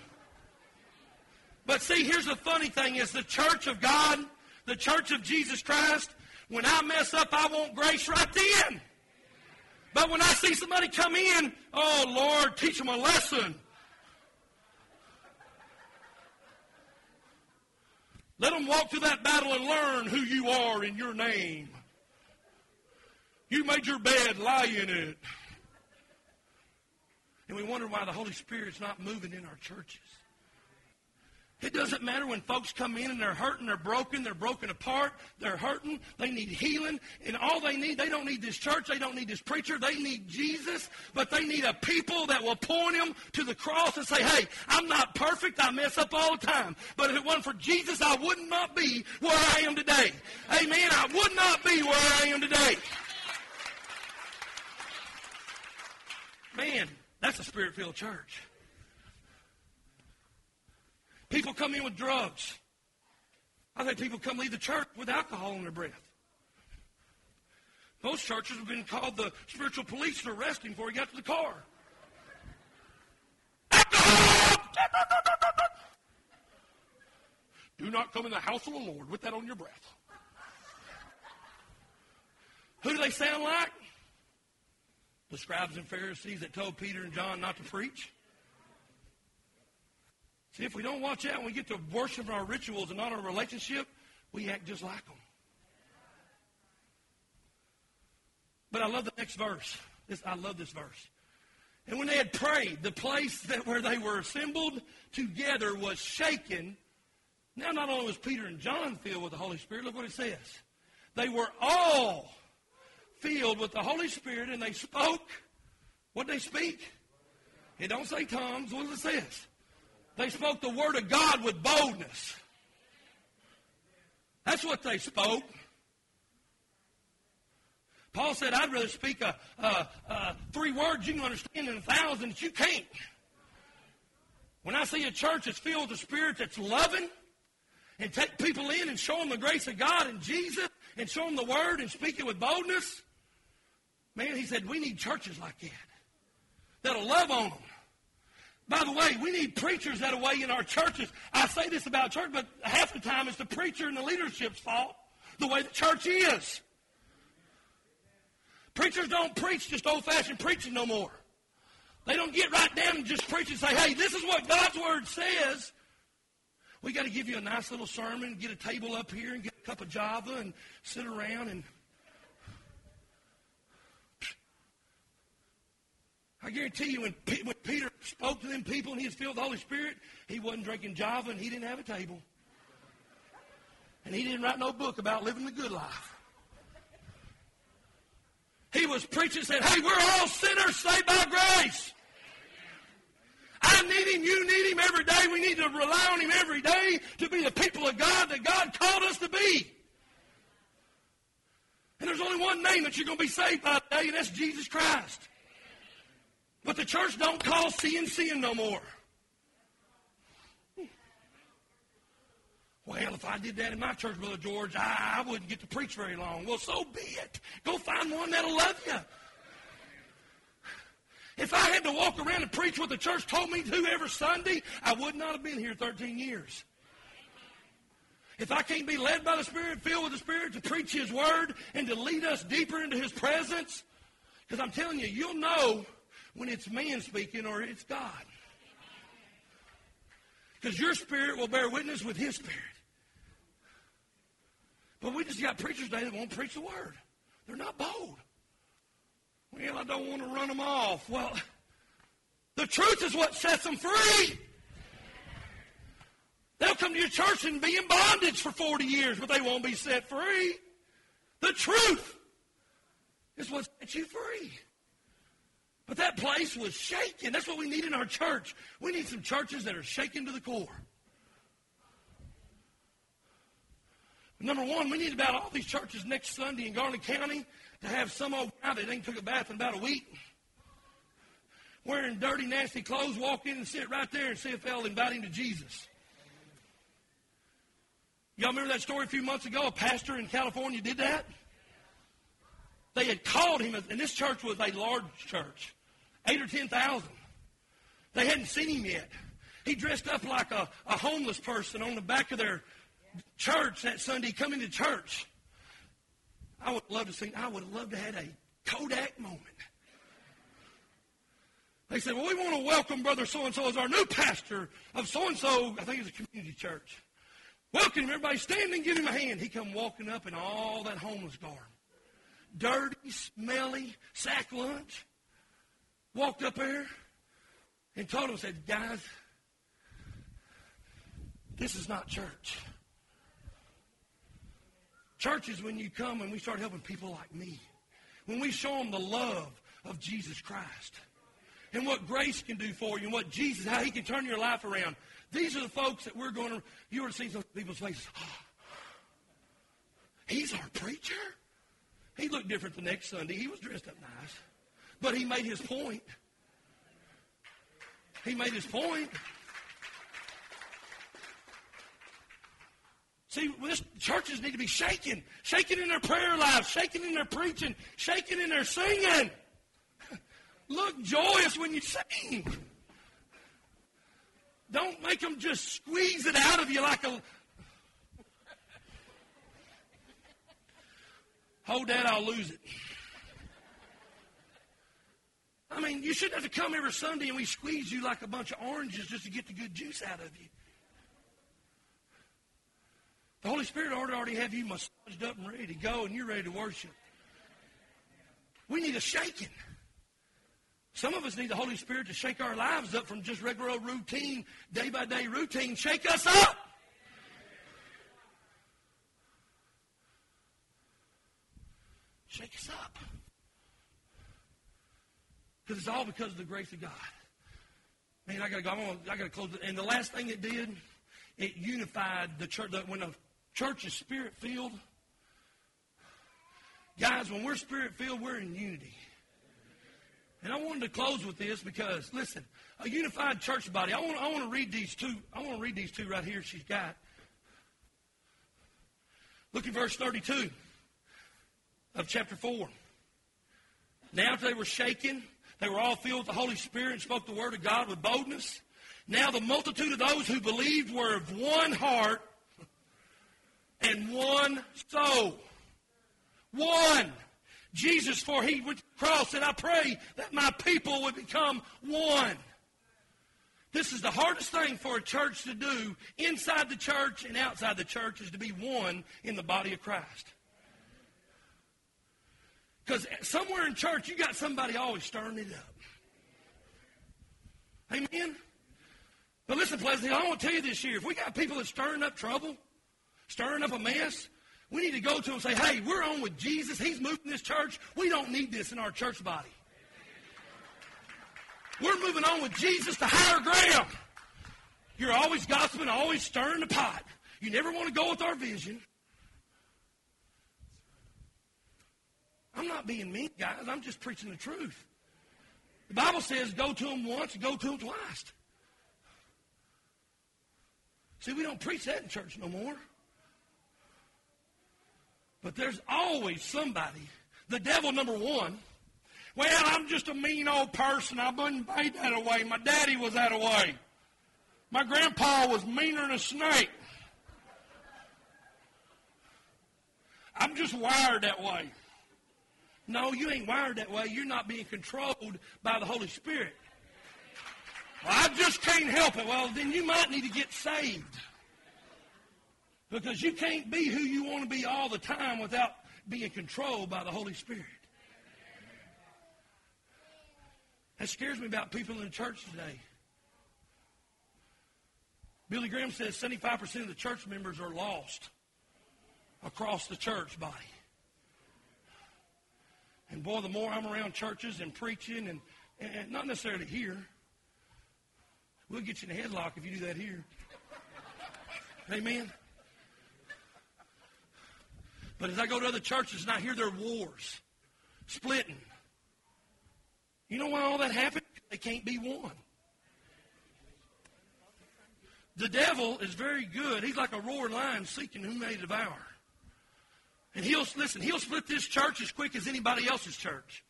But see, here's the funny thing is the church of God, the church of Jesus Christ, when I mess up, I want grace right then. But when I see somebody come in, oh, Lord, teach them a lesson. Let them walk through that battle and learn who you are in your name. You made your bed, lie in it. And we wonder why the Holy Spirit's not moving in our churches. It doesn't matter when folks come in and they're hurting, they're broken apart, they're hurting, they need healing, and all they need, they don't need this church, they don't need this preacher, they need Jesus, but they need a people that will point them to the cross and say, hey, I'm not perfect, I mess up all the time, but if it wasn't for Jesus, I would not be where I am today. Amen, I would not be where I am today. Man, that's a Spirit-filled church. People come in with drugs. I think people come leave the church with alcohol in their breath. Most churches have been called the spiritual police to arrest him before he got to the car. Alcohol! Do not come in the house of the Lord with that on your breath. Who do they sound like? The scribes and Pharisees that told Peter and John not to preach. See, if we don't watch out and we get to worship our rituals and not our relationship, we act just like them. But I love the next verse. I love this verse. And when they had prayed, the place where they were assembled together was shaken. Now not only was Peter and John filled with the Holy Spirit, look what it says. They were all filled with the Holy Spirit and they spoke. What did they speak? It don't say tongues. What does it say? They spoke the word of God with boldness. That's what they spoke. Paul said, I'd rather speak three words you can understand than 1,000 that you can't. When I see a church that's filled with the Spirit that's loving and take people in and show them the grace of God and Jesus and show them the word and speak it with boldness, man, he said, we need churches like that that'll love on them. By the way, we need preachers that way in our churches. I say this about church, but half the time it's the preacher and the leadership's fault, the way the church is. Preachers don't preach just old-fashioned preaching no more. They don't get right down and just preach and say, hey, this is what God's Word says. We got to give you a nice little sermon, get a table up here and get a cup of java and sit around and... I guarantee you, when Peter spoke to them people and he was filled with the Holy Spirit, he wasn't drinking java and he didn't have a table. And he didn't write no book about living the good life. He was preaching and said, hey, we're all sinners saved by grace. I need him, you need him every day. We need to rely on him every day to be the people of God that God called us to be. And there's only one name that you're going to be saved by today, and that's Jesus Christ. But the church don't call sin no more. Well, if I did that in my church, Brother George, I wouldn't get to preach very long. Well, so be it. Go find one that'll love you. If I had to walk around and preach what the church told me to every Sunday, I would not have been here 13 years. If I can't be led by the Spirit, filled with the Spirit, to preach His Word and to lead us deeper into His presence, because I'm telling you, you'll know when it's man speaking or it's God. Because your spirit will bear witness with his spirit. But we just got preachers today that won't preach the word. They're not bold. Well, I don't want to run them off. Well, the truth is what sets them free. They'll come to your church and be in bondage for 40 years, but they won't be set free. The truth is what sets you free. But that place was shaken. That's what we need in our church. We need some churches that are shaken to the core. Number one, we need about all these churches next Sunday in Garland County to have some old guy that ain't took a bath in about a week, wearing dirty, nasty clothes, walk in and sit right there and see if they'll invite him to Jesus. Y'all remember that story a few months ago? A pastor in California did that. They had called him, and this church was a large church, 8,000 or 10,000. They hadn't seen him yet. He dressed up like a homeless person on the back of their church that Sunday coming to church. I would love to see. I would have loved to have had a Kodak moment. They said, well, we want to welcome Brother So-and-so as our new pastor of so-and-so. I think it's a community church. Welcome everybody. Stand and give him a hand. He come walking up in all that homeless garb. Dirty, smelly, sack lunch. Walked up there and told them, said, guys, this is not church. Church is when you come and we start helping people like me. When we show them the love of Jesus Christ. And what grace can do for you, and what Jesus, how he can turn your life around. These are the folks that we're going to, you would have seen some people's faces. Oh, he's our preacher? He looked different the next Sunday. He was dressed up nice. But he made his point. He made his point. See, this, churches need to be shaken. Shaken in their prayer lives. Shaken in their preaching. Shaken in their singing. Look joyous when you sing. Don't make them just squeeze it out of you like a... Hold that, I'll lose it. I mean, you shouldn't have to come every Sunday and we squeeze you like a bunch of oranges just to get the good juice out of you. The Holy Spirit already have you massaged up and ready to go, and you're ready to worship. We need a shaking. Some of us need the Holy Spirit to shake our lives up from just regular old routine, day-by-day routine. Shake us up! Shake us up. Because it's all because of the grace of God. Man, I got to go. I got to close it. And the last thing it did, it unified the church. When the church is Spirit-filled, guys, when we're Spirit-filled, we're in unity. And I wanted to close with this because, listen, a unified church body. I want to read these two. I want to read these two right here she's got. Look at verse 32 of chapter 4. Now if they were shaken, they were all filled with the Holy Spirit and spoke the word of God with boldness. Now the multitude of those who believed were of one heart and one soul. One. Jesus, for he went to the cross, and I pray that my people would become one. This is the hardest thing for a church to do inside the church and outside the church is to be one in the body of Christ. Because somewhere in church, you got somebody always stirring it up. Amen? But listen, Pleasant Hill, I want to tell you this year, if we got people that's stirring up trouble, stirring up a mess, we need to go to them and say, hey, we're on with Jesus. He's moving this church. We don't need this in our church body. We're moving on with Jesus to higher ground. You're always gossiping, always stirring the pot. You never want to go with our vision. I'm not being mean, guys. I'm just preaching the truth. The Bible says go to them once, go to them twice. See, we don't preach that in church no more. But there's always somebody, the devil number one, well, I'm just a mean old person. I wasn't made that way. My daddy was that way. My grandpa was meaner than a snake. I'm just wired that way. No, you ain't wired that way. You're not being controlled by the Holy Spirit. Well, I just can't help it. Well, then you might need to get saved. Because you can't be who you want to be all the time without being controlled by the Holy Spirit. That scares me about people in the church today. Billy Graham says 75% of the church members are lost across the church body. And boy, the more I'm around churches and preaching, and not necessarily here, we'll get you in a headlock if you do that here. Amen? But as I go to other churches and I hear their wars, splitting, you know why all that happened? They can't be one. The devil is very good. He's like a roaring lion seeking whom he may devour. And he'll split this church as quick as anybody else's church.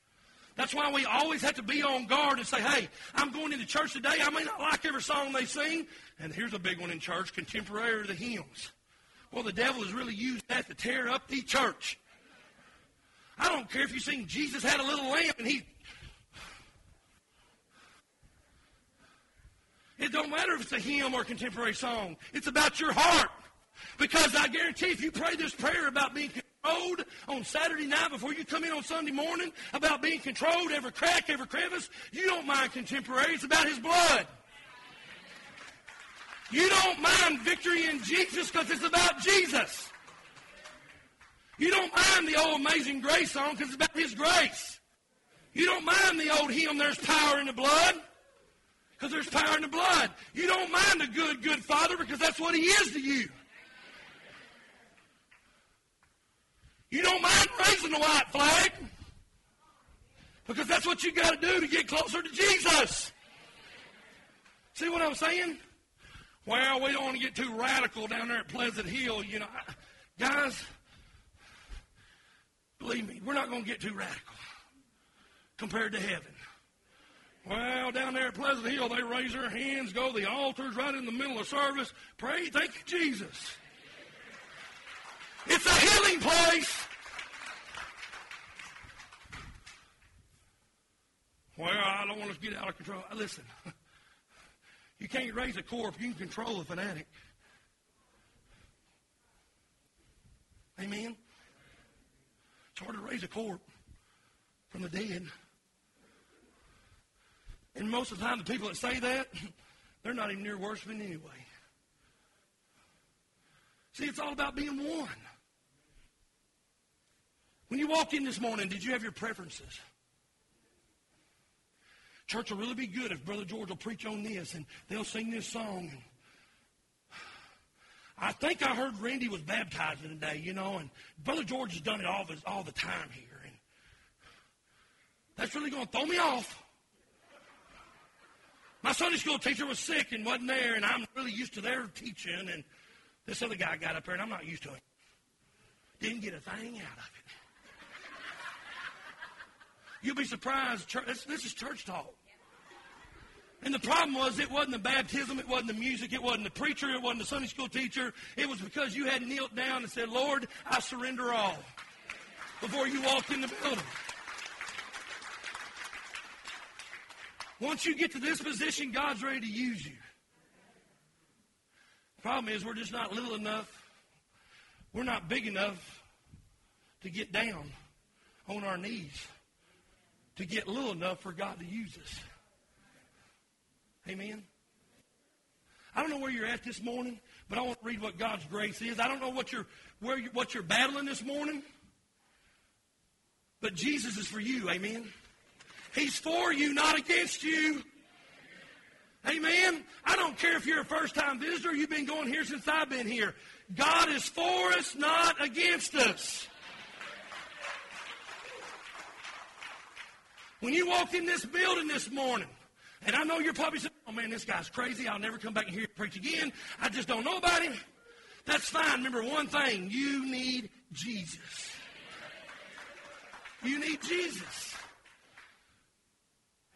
That's why we always have to be on guard and say, hey, I'm going into church today. I may not like every song they sing. And here's a big one in church, contemporary of the hymns. Well, the devil has really used that to tear up the church. I don't care if you sing Jesus Had a Little Lamb and he... It don't matter if it's a hymn or a contemporary song. It's about your heart. Because I guarantee if you pray this prayer about being controlled on Saturday night before you come in on Sunday morning, about being controlled, every crack, every crevice, you don't mind contemporary. It's about his blood. You don't mind victory in Jesus because it's about Jesus. You don't mind the old Amazing Grace song because it's about his grace. You don't mind the old hymn, There's Power in the Blood. Because there's power in the blood. You don't mind a good, good father because that's what he is to you. You don't mind raising the white flag because that's what you got to do to get closer to Jesus. See what I'm saying? Well, we don't want to get too radical down there at Pleasant Hill. You know, guys, believe me, we're not going to get too radical compared to heaven. Well, down there at Pleasant Hill, they raise their hands, go to the altars right in the middle of service, pray, thank you, Jesus. It's a healing place. Well, I don't want us to get out of control. Listen, you can't raise a corpse, you can control a fanatic. Amen? It's hard to raise a corpse from the dead. And most of the time, the people that say that, they're not even near worshiping anyway. See, it's all about being one. When you walked in this morning, did you have your preferences? Church will really be good if Brother George will preach on this, and they'll sing this song. And I think I heard Randy was baptizing today, you know, and Brother George has done it all the time here. And that's really going to throw me off. My Sunday school teacher was sick and wasn't there, and I'm really used to their teaching, and this other guy got up there, and I'm not used to it. Didn't get a thing out of it. You'll be surprised. This is church talk. And the problem was it wasn't the baptism, it wasn't the music, it wasn't the preacher, it wasn't the Sunday school teacher. It was because you had knelt down and said, Lord, I surrender all before you walked in the building. Once you get to this position, God's ready to use you. The problem is we're just not little enough. We're not big enough to get down on our knees, to get little enough for God to use us. Amen? I don't know where you're at this morning, but I want to read what God's grace is. I don't know what you're battling this morning, but Jesus is for you. Amen? He's for you, not against you. Amen? I don't care if you're a first-time visitor. You've been going here since I've been here. God is for us, not against us. When you walked in this building this morning, and I know you're probably saying, oh, man, this guy's crazy. I'll never come back and hear him preach again. I just don't know about him. That's fine. Remember one thing. You need Jesus. You need Jesus.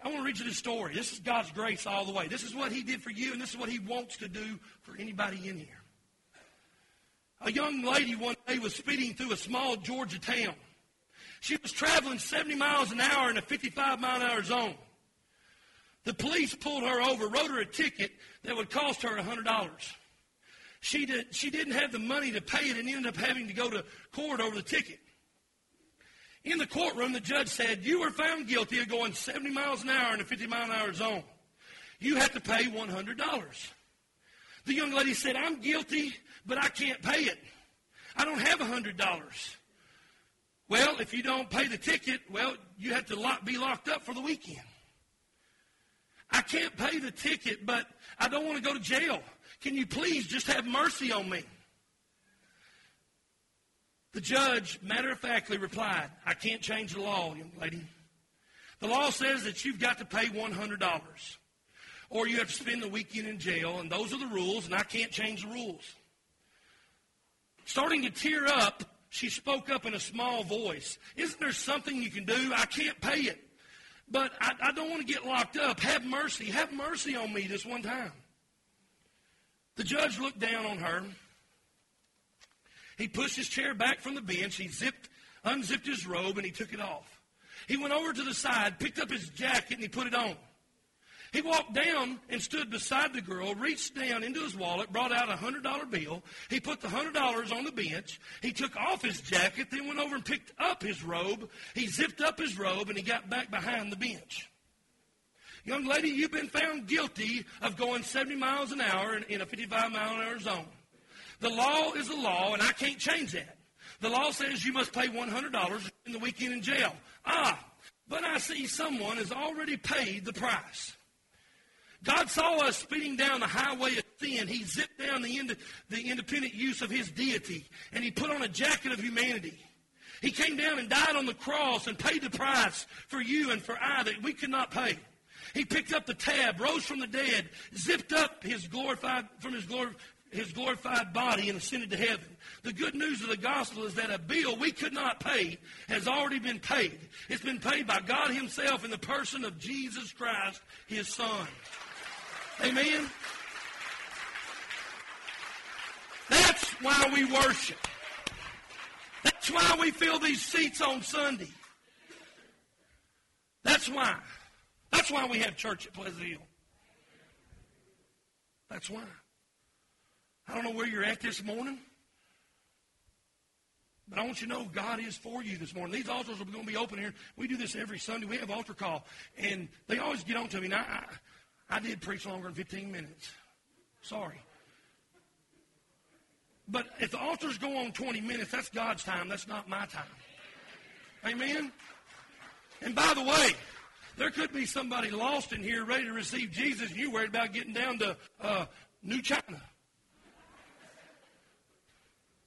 I want to read you this story. This is God's grace all the way. This is what he did for you, and this is what he wants to do for anybody in here. A young lady one day was speeding through a small Georgia town. She was traveling 70 miles an hour in a 55-mile-an-hour zone. The police pulled her over, wrote her a ticket that would cost her $100. She didn't have the money to pay it and ended up having to go to court over the ticket. In the courtroom, the judge said, you were found guilty of going 70 miles an hour in a 50-mile-an-hour zone. You have to pay $100. The young lady said, I'm guilty, but I can't pay it. I don't have $100. Well, if you don't pay the ticket, well, you have to be locked up for the weekend. I can't pay the ticket, but I don't want to go to jail. Can you please just have mercy on me? The judge, matter-of-factly, replied, I can't change the law, young lady. The law says that you've got to pay $100, or you have to spend the weekend in jail, and those are the rules, and I can't change the rules. Starting to tear up, she spoke up in a small voice. Isn't there something you can do? I can't pay it. But I don't want to get locked up. Have mercy. Have mercy on me this one time. The judge looked down on her. He pushed his chair back from the bench. He unzipped his robe, and he took it off. He went over to the side, picked up his jacket, and he put it on. He walked down and stood beside the girl, reached down into his wallet, brought out a $100 bill. He put the $100 on the bench. He took off his jacket, then went over and picked up his robe. He zipped up his robe, and he got back behind the bench. Young lady, you've been found guilty of going 70 miles an hour in a 55-mile-an-hour zone. The law is the law, and I can't change that. The law says you must pay $100 in the weekend in jail. But I see someone has already paid the price. God saw us speeding down the highway of sin. He zipped down the independent use of his deity, and he put on a jacket of humanity. He came down and died on the cross and paid the price for you and for I that we could not pay. He picked up the tab, rose from the dead, zipped up his glorified body and ascended to heaven. The good news of the gospel is that a bill we could not pay has already been paid. It's been paid by God himself in the person of Jesus Christ, his son. Amen? That's why we worship. That's why we fill these seats on Sunday. That's why. That's why we have church at Pleasant Hill. That's why. I don't know where you're at this morning, but I want you to know God is for you this morning. These altars are going to be open here. We do this every Sunday. We have altar call, and they always get on to me. Now, I did preach longer than 15 minutes. Sorry. But if the altars go on 20 minutes, that's God's time. That's not my time. Amen? And by the way, there could be somebody lost in here ready to receive Jesus, and you're worried about getting down to New China.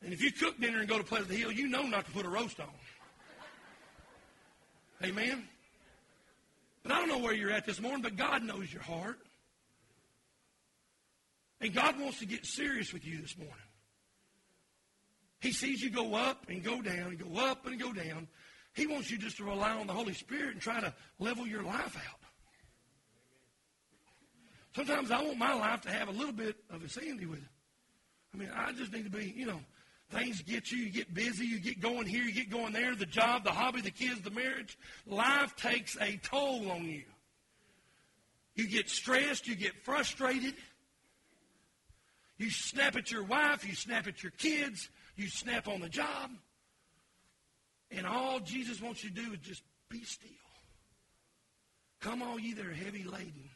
And if you cook dinner and go to Pleasant Hill, you know not to put a roast on. Amen? But I don't know where you're at this morning, but God knows your heart. And God wants to get serious with you this morning. He sees you go up and go down, and go up and go down. He wants you just to rely on the Holy Spirit and try to level your life out. Sometimes I want my life to have a little bit of a sandy with it. I mean, I just need to be, things get you get busy, you get going here, you get going there, the job, the hobby, the kids, the marriage. Life takes a toll on you. You get stressed, you get frustrated. You snap at your wife, you snap at your kids, you snap on the job. And all Jesus wants you to do is just be still. Come all ye that are heavy laden,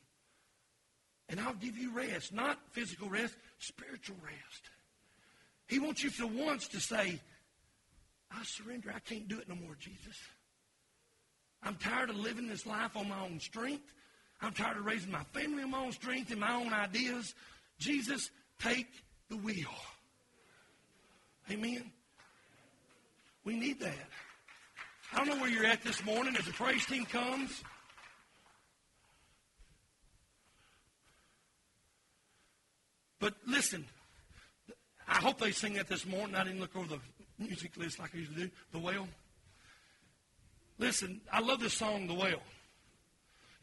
and I'll give you rest. Not physical rest, spiritual rest. He wants you for once to say, I surrender. I can't do it no more, Jesus. I'm tired of living this life on my own strength. I'm tired of raising my family on my own strength and my own ideas. Jesus, take the wheel. Amen? We need that. I don't know where you're at this morning. As the praise team comes, but listen, I hope they sing that this morning. I didn't look over the music list like I usually do, The Well. Listen, I love this song, The Well.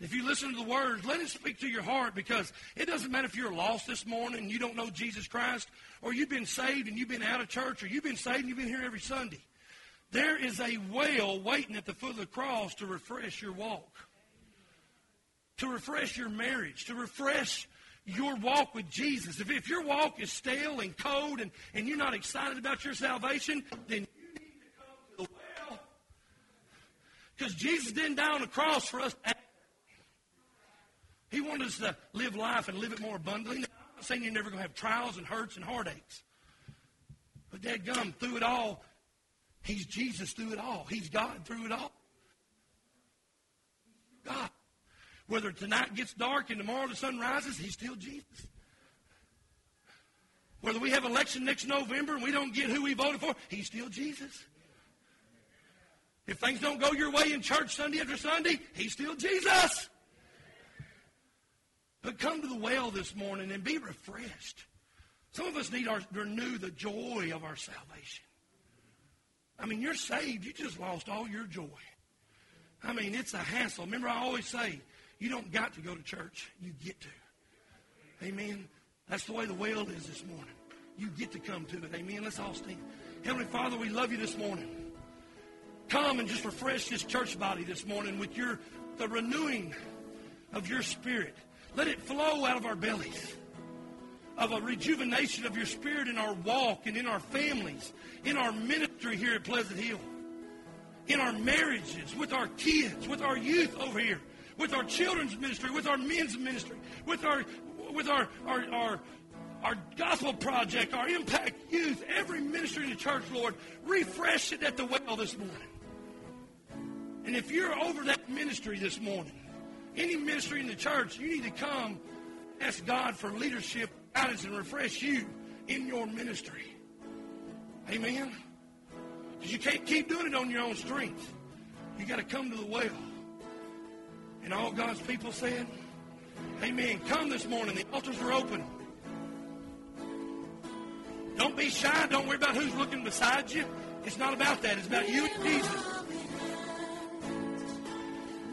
If you listen to the words, let it speak to your heart, because it doesn't matter if you're lost this morning and you don't know Jesus Christ, or you've been saved and you've been out of church, or you've been saved and you've been here every Sunday. There is a well waiting at the foot of the cross to refresh your walk, to refresh your marriage, to refresh your walk with Jesus. If your walk is stale and cold and you're not excited about your salvation, then you need to come to the well. Because Jesus didn't die on the cross for us. He wanted us to live life and live it more abundantly. Now, I'm not saying you're never going to have trials and hurts and heartaches. But dadgum, through it all, he's Jesus through it all. He's God through it all. God. Whether tonight gets dark and tomorrow the sun rises, he's still Jesus. Whether we have election next November and we don't get who we voted for, he's still Jesus. If things don't go your way in church Sunday after Sunday, he's still Jesus. But come to the well this morning and be refreshed. Some of us need to renew the joy of our salvation. I mean, you're saved. You just lost all your joy. I mean, it's a hassle. Remember, I always say, you don't got to go to church. You get to. Amen. That's the way the well is this morning. You get to come to it. Amen. Let's all stand. Heavenly Father, we love you this morning. Come and just refresh this church body this morning with the renewing of your spirit. Let it flow out of our bellies, of a rejuvenation of your spirit in our walk and in our families, in our ministry here at Pleasant Hill, in our marriages, with our kids, with our youth over here, with our children's ministry, with our men's ministry, with our gospel project, our impact youth, every ministry in the church, Lord. Refresh it at the well this morning. And if you're over that ministry this morning, any ministry in the church, you need to come ask God for leadership, guidance, and refresh you in your ministry. Amen? Because you can't keep doing it on your own strength. You got to come to the well. And all God's people said, amen. Come this morning. The altars are open. Don't be shy. Don't worry about who's looking beside you. It's not about that. It's about you and Jesus.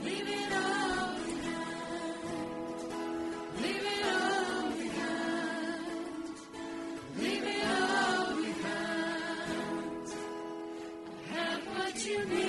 Leave it all behind. Leave it all behind. Leave it all behind. Have what you need.